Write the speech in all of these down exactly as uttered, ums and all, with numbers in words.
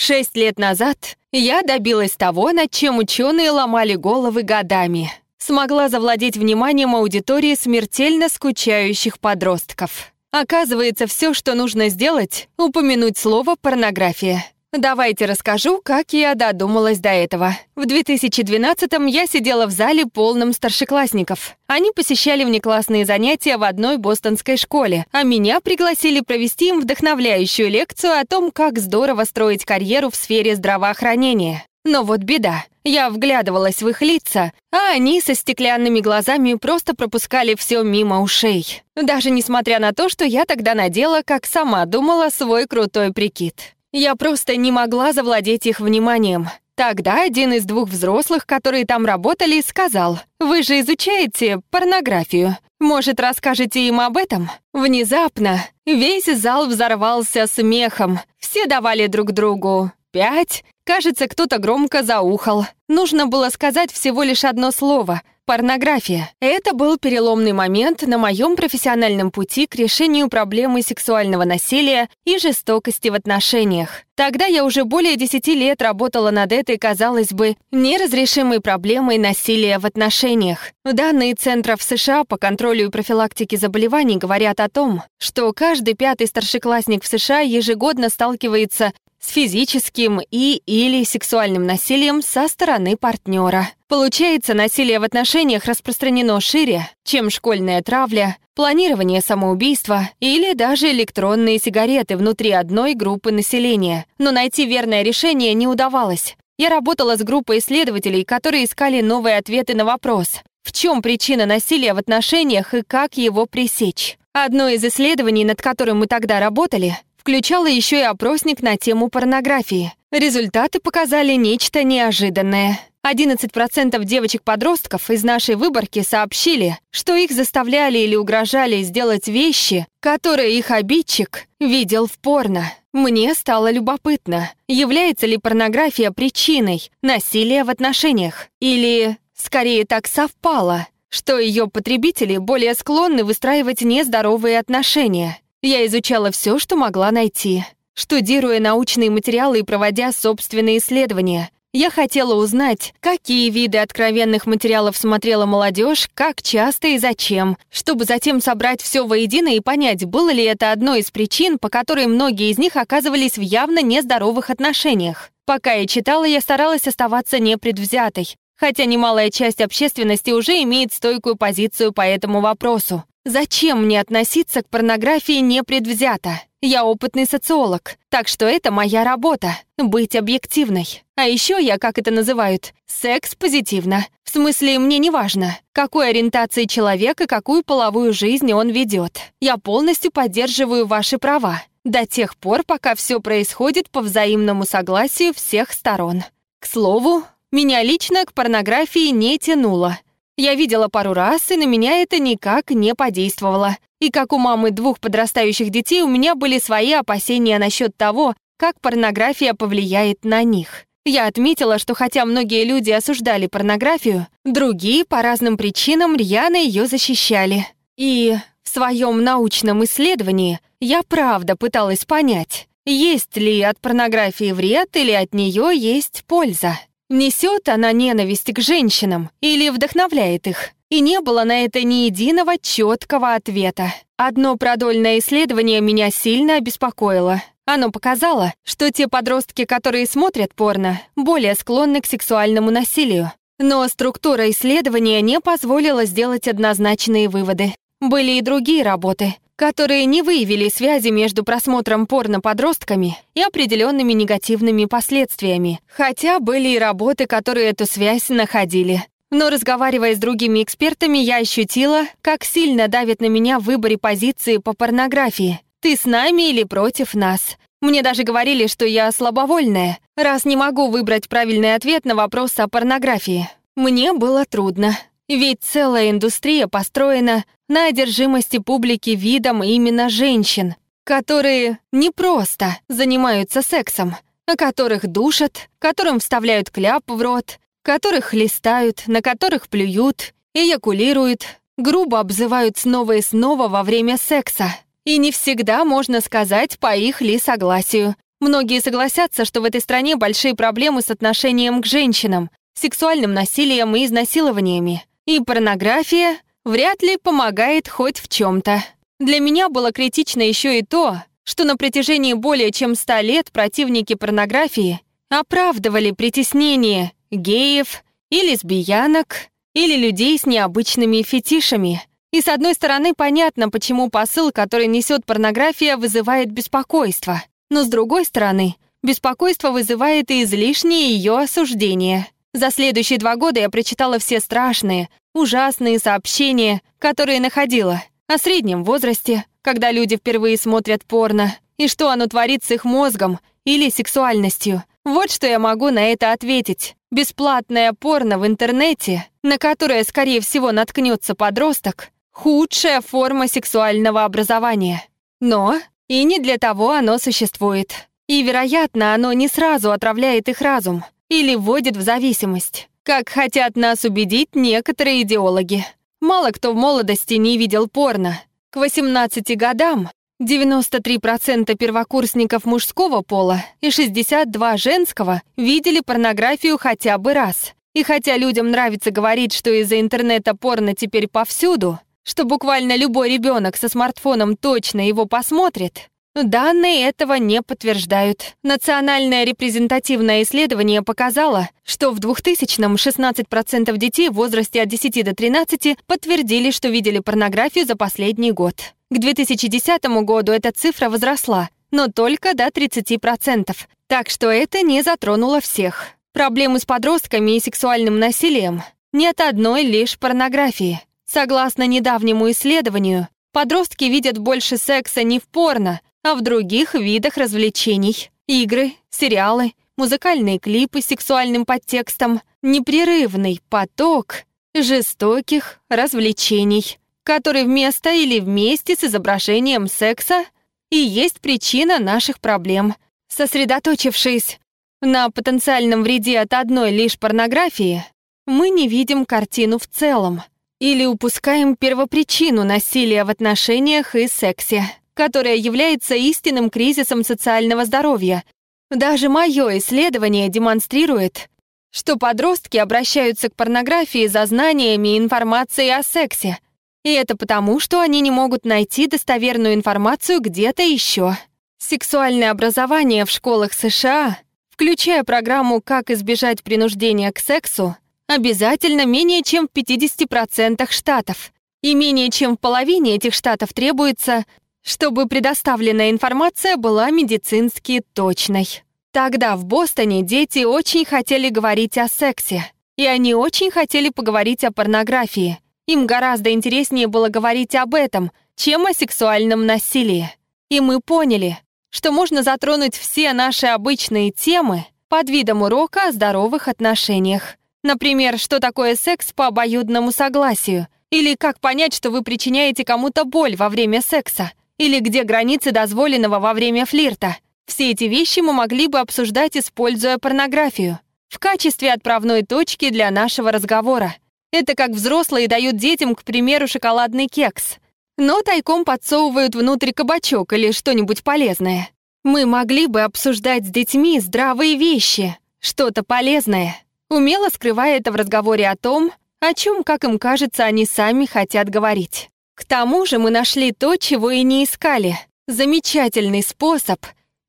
Шесть лет назад я добилась того, над чем ученые ломали головы годами. Смогла завладеть вниманием аудитории смертельно скучающих подростков. Оказывается, все, что нужно сделать, упомянуть слово «порнография». Давайте расскажу, как я додумалась до этого. В две тысячи двенадцатом я сидела в зале, полном старшеклассников. Они посещали внеклассные занятия в одной бостонской школе, а меня пригласили провести им вдохновляющую лекцию о том, как здорово строить карьеру в сфере здравоохранения. Но вот беда. Я вглядывалась в их лица, а они со стеклянными глазами просто пропускали все мимо ушей. Даже несмотря на то, что я тогда надела, как сама думала, свой крутой прикид. Я просто не могла завладеть их вниманием. Тогда один из двух взрослых, которые там работали, сказал: «Вы же изучаете порнографию. Может, расскажете им об этом?» Внезапно весь зал взорвался смехом. Все давали друг другу пять. Кажется, кто-то громко заухал. Нужно было сказать всего лишь одно слово — порнография. Это был переломный момент на моем профессиональном пути к решению проблемы сексуального насилия и жестокости в отношениях. Тогда я уже более десяти лет работала над этой, казалось бы, неразрешимой проблемой насилия в отношениях. Данные Центров США по контролю и профилактике заболеваний говорят о том, что каждый пятый старшеклассник в США ежегодно сталкивается с физическим и или сексуальным насилием со стороны партнера. Получается, насилие в отношениях распространено шире, чем школьная травля, планирование самоубийства или даже электронные сигареты внутри одной группы населения. Но найти верное решение не удавалось. Я работала с группой исследователей, которые искали новые ответы на вопрос: в чем причина насилия в отношениях и как его пресечь? Одно из исследований, над которым мы тогда работали, включала еще и опросник на тему порнографии. Результаты показали нечто неожиданное. одиннадцать процентов девочек-подростков из нашей выборки сообщили, что их заставляли или угрожали сделать вещи, которые их обидчик видел в порно. Мне стало любопытно, является ли порнография причиной насилия в отношениях? Или, скорее, так совпало, что ее потребители более склонны выстраивать нездоровые отношения? Я изучала все, что могла найти, штудируя научные материалы и проводя собственные исследования. Я хотела узнать, какие виды откровенных материалов смотрела молодежь, как часто и зачем, чтобы затем собрать все воедино и понять, было ли это одной из причин, по которой многие из них оказывались в явно нездоровых отношениях. Пока я читала, я старалась оставаться непредвзятой, хотя немалая часть общественности уже имеет стойкую позицию по этому вопросу. Зачем мне относиться к порнографии непредвзято? Я опытный социолог, так что это моя работа — быть объективной. А еще я, как это называют, секс-позитивна. В смысле, мне не важно, какой ориентации человек и какую половую жизнь он ведет. Я полностью поддерживаю ваши права до тех пор, пока все происходит по взаимному согласию всех сторон. К слову, меня лично к порнографии не тянуло. Я видела пару раз, и на меня это никак не подействовало. И как у мамы двух подрастающих детей, у меня были свои опасения насчет того, как порнография повлияет на них. Я отметила, что хотя многие люди осуждали порнографию, другие по разным причинам рьяно ее защищали. И в своем научном исследовании я правда пыталась понять, есть ли от порнографии вред или от нее есть польза. Несет она ненависть к женщинам или вдохновляет их? И не было на это ни единого четкого ответа. Одно продольное исследование меня сильно обеспокоило. Оно показало, что те подростки, которые смотрят порно, более склонны к сексуальному насилию. Но структура исследования не позволила сделать однозначные выводы. Были и другие работы, которые не выявили связи между просмотром порно подростками и определенными негативными последствиями, хотя были и работы, которые эту связь находили. Но разговаривая с другими экспертами, я ощутила, как сильно давит на меня в выборе позиции по порнографии. «Ты с нами или против нас?» Мне даже говорили, что я слабовольная, раз не могу выбрать правильный ответ на вопрос о порнографии. Мне было трудно. Ведь целая индустрия построена на одержимости публики видом именно женщин, которые не просто занимаются сексом, а которых душат, которым вставляют кляп в рот, которых хлестают, на которых плюют, эякулируют, грубо обзывают снова и снова во время секса. И не всегда можно сказать по их ли согласию. Многие согласятся, что в этой стране большие проблемы с отношением к женщинам, сексуальным насилием и изнасилованиями. И порнография вряд ли помогает хоть в чем-то. Для меня было критично еще и то, что на протяжении более чем ста лет противники порнографии оправдывали притеснение геев и лесбиянок или людей с необычными фетишами. И с одной стороны, понятно, почему посыл, который несет порнография, вызывает беспокойство. Но с другой стороны, беспокойство вызывает и излишнее ее осуждение. За следующие два года я прочитала все страшные, ужасные сообщения, которые находила. О среднем возрасте, когда люди впервые смотрят порно, и что оно творит с их мозгом или сексуальностью. Вот что я могу на это ответить. Бесплатное порно в интернете, на которое, скорее всего, наткнется подросток, худшая форма сексуального образования. Но и не для того оно существует. И, вероятно, оно не сразу отравляет их разум или вводит в зависимость, как хотят нас убедить некоторые идеологи. Мало кто в молодости не видел порно. К восемнадцати годам девяносто три процента первокурсников мужского пола и шестьдесят два процента женского видели порнографию хотя бы раз. И хотя людям нравится говорить, что из-за интернета порно теперь повсюду, что буквально любой ребенок со смартфоном точно его посмотрит, данные этого не подтверждают. Национальное репрезентативное исследование показало, что в двухтысячном шестнадцать процентов детей в возрасте от десяти до тринадцати подтвердили, что видели порнографию за последний год. К две тысячи десятому году эта цифра возросла, но только до тридцати процентов. Так что это не затронуло всех. Проблемы с подростками и сексуальным насилием нет одной лишь порнографии. Согласно недавнему исследованию, подростки видят больше секса не в порно, а в других видах развлечений. Игры, сериалы, музыкальные клипы с сексуальным подтекстом, непрерывный поток жестоких развлечений, который вместо или вместе с изображением секса и есть причина наших проблем. Сосредоточившись на потенциальном вреде от одной лишь порнографии, мы не видим картину в целом или упускаем первопричину насилия в отношениях и сексе, которая является истинным кризисом социального здоровья. Даже мое исследование демонстрирует, что подростки обращаются к порнографии за знаниями и информацией о сексе. И это потому, что они не могут найти достоверную информацию где-то еще. Сексуальное образование в школах США, включая программу «Как избежать принуждения к сексу», обязательно менее чем в пятидесяти процентах штатов. И менее чем в половине этих штатов требуется, чтобы предоставленная информация была медицински точной. Тогда в Бостоне дети очень хотели говорить о сексе, и они очень хотели поговорить о порнографии. Им гораздо интереснее было говорить об этом, чем о сексуальном насилии. И мы поняли, что можно затронуть все наши обычные темы под видом урока о здоровых отношениях. Например, что такое секс по обоюдному согласию, или как понять, что вы причиняете кому-то боль во время секса, или где границы дозволенного во время флирта. Все эти вещи мы могли бы обсуждать, используя порнографию, в качестве отправной точки для нашего разговора. Это как взрослые дают детям, к примеру, шоколадный кекс, но тайком подсовывают внутрь кабачок или что-нибудь полезное. Мы могли бы обсуждать с детьми здравые вещи, что-то полезное, умело скрывая это в разговоре о том, о чем, как им кажется, они сами хотят говорить. К тому же мы нашли то, чего и не искали. Замечательный способ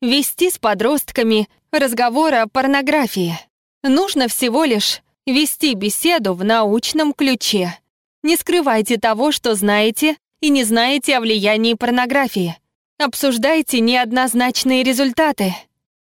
вести с подростками разговоры о порнографии. Нужно всего лишь вести беседу в научном ключе. Не скрывайте того, что знаете и не знаете о влиянии порнографии. Обсуждайте неоднозначные результаты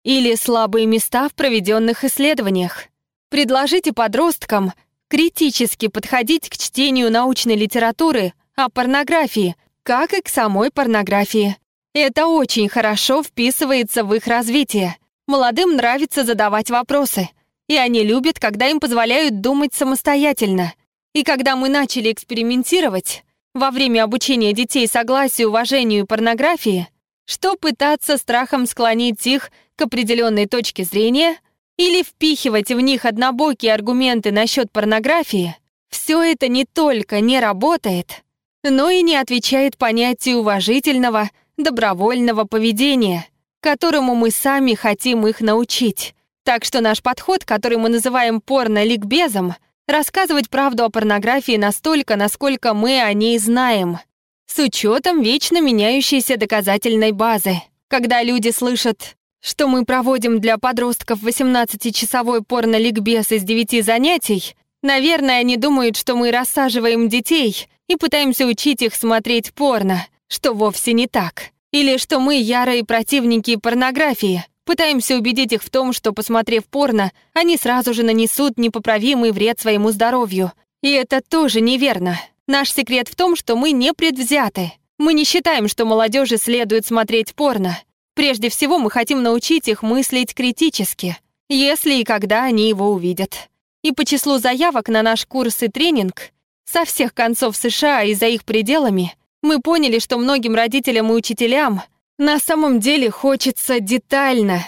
или слабые места в проведенных исследованиях. Предложите подросткам критически подходить к чтению научной литературы о порнографии, как и к самой порнографии. Это очень хорошо вписывается в их развитие. Молодым нравится задавать вопросы, и они любят, когда им позволяют думать самостоятельно. И когда мы начали экспериментировать во время обучения детей согласию, уважению и порнографии, что пытаться страхом склонить их к определенной точке зрения или впихивать в них однобокие аргументы насчет порнографии, все это не только не работает, но и не отвечает понятию уважительного, добровольного поведения, которому мы сами хотим их научить. Так что наш подход, который мы называем порно-ликбезом, рассказывать правду о порнографии настолько, насколько мы о ней знаем, с учетом вечно меняющейся доказательной базы. Когда люди слышат, что мы проводим для подростков восемнадцатичасовой порно-ликбез из девяти занятий, наверное, они думают, что мы рассаживаем детей и пытаемся учить их смотреть порно, что вовсе не так. Или что мы ярые противники порнографии, пытаемся убедить их в том, что, посмотрев порно, они сразу же нанесут непоправимый вред своему здоровью. И это тоже неверно. Наш секрет в том, что мы не предвзяты. Мы не считаем, что молодежи следует смотреть порно. Прежде всего, мы хотим научить их мыслить критически, если и когда они его увидят. И по числу заявок на наш курс и тренинг со всех концов США и за их пределами мы поняли, что многим родителям и учителям на самом деле хочется детально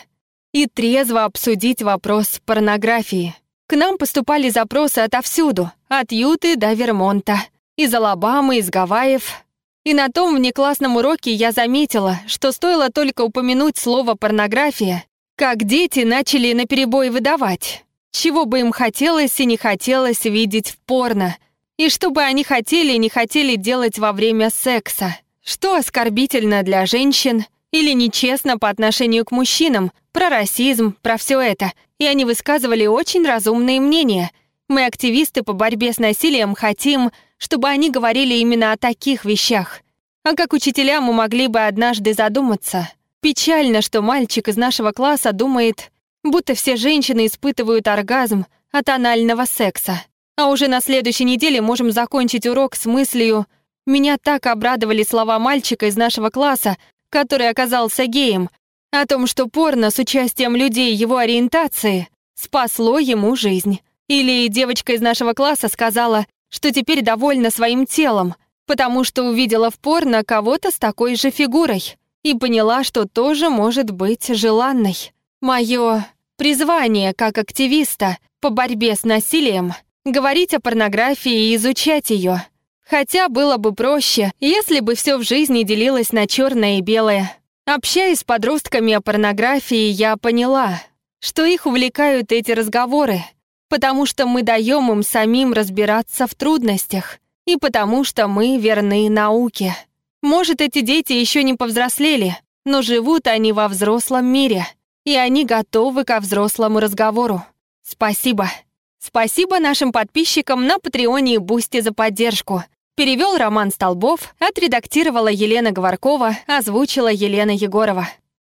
и трезво обсудить вопрос порнографии. К нам поступали запросы отовсюду, от Юты до Вермонта, из Алабамы, из Гавайев. И на том внеклассном уроке я заметила, что стоило только упомянуть слово «порнография», как дети начали наперебой выдавать, чего бы им хотелось и не хотелось видеть в порно, и что бы они хотели и не хотели делать во время секса, что оскорбительно для женщин или нечестно по отношению к мужчинам, про расизм, про все это. И они высказывали очень разумные мнения. Мы, активисты по борьбе с насилием, хотим, чтобы они говорили именно о таких вещах. А как учителя мы могли бы однажды задуматься. Печально, что мальчик из нашего класса думает, будто все женщины испытывают оргазм от анального секса. А уже на следующей неделе можем закончить урок с мыслью: «Меня так обрадовали слова мальчика из нашего класса, который оказался геем, о том, что порно с участием людей его ориентации спасло ему жизнь». Или девочка из нашего класса сказала, что теперь довольна своим телом, потому что увидела в порно кого-то с такой же фигурой и поняла, что тоже может быть желанной. Мое призвание как активиста по борьбе с насилием — говорить о порнографии и изучать ее. Хотя было бы проще, если бы все в жизни делилось на черное и белое. Общаясь с подростками о порнографии, я поняла, что их увлекают эти разговоры, потому что мы даем им самим разбираться в трудностях и потому что мы верны науке. Может, эти дети еще не повзрослели, но живут они во взрослом мире, и они готовы ко взрослому разговору. Спасибо. Спасибо нашим подписчикам на Патреоне и Бусти за поддержку. Перевел Роман Столбов, отредактировала Елена Говоркова, озвучила Елена Егорова.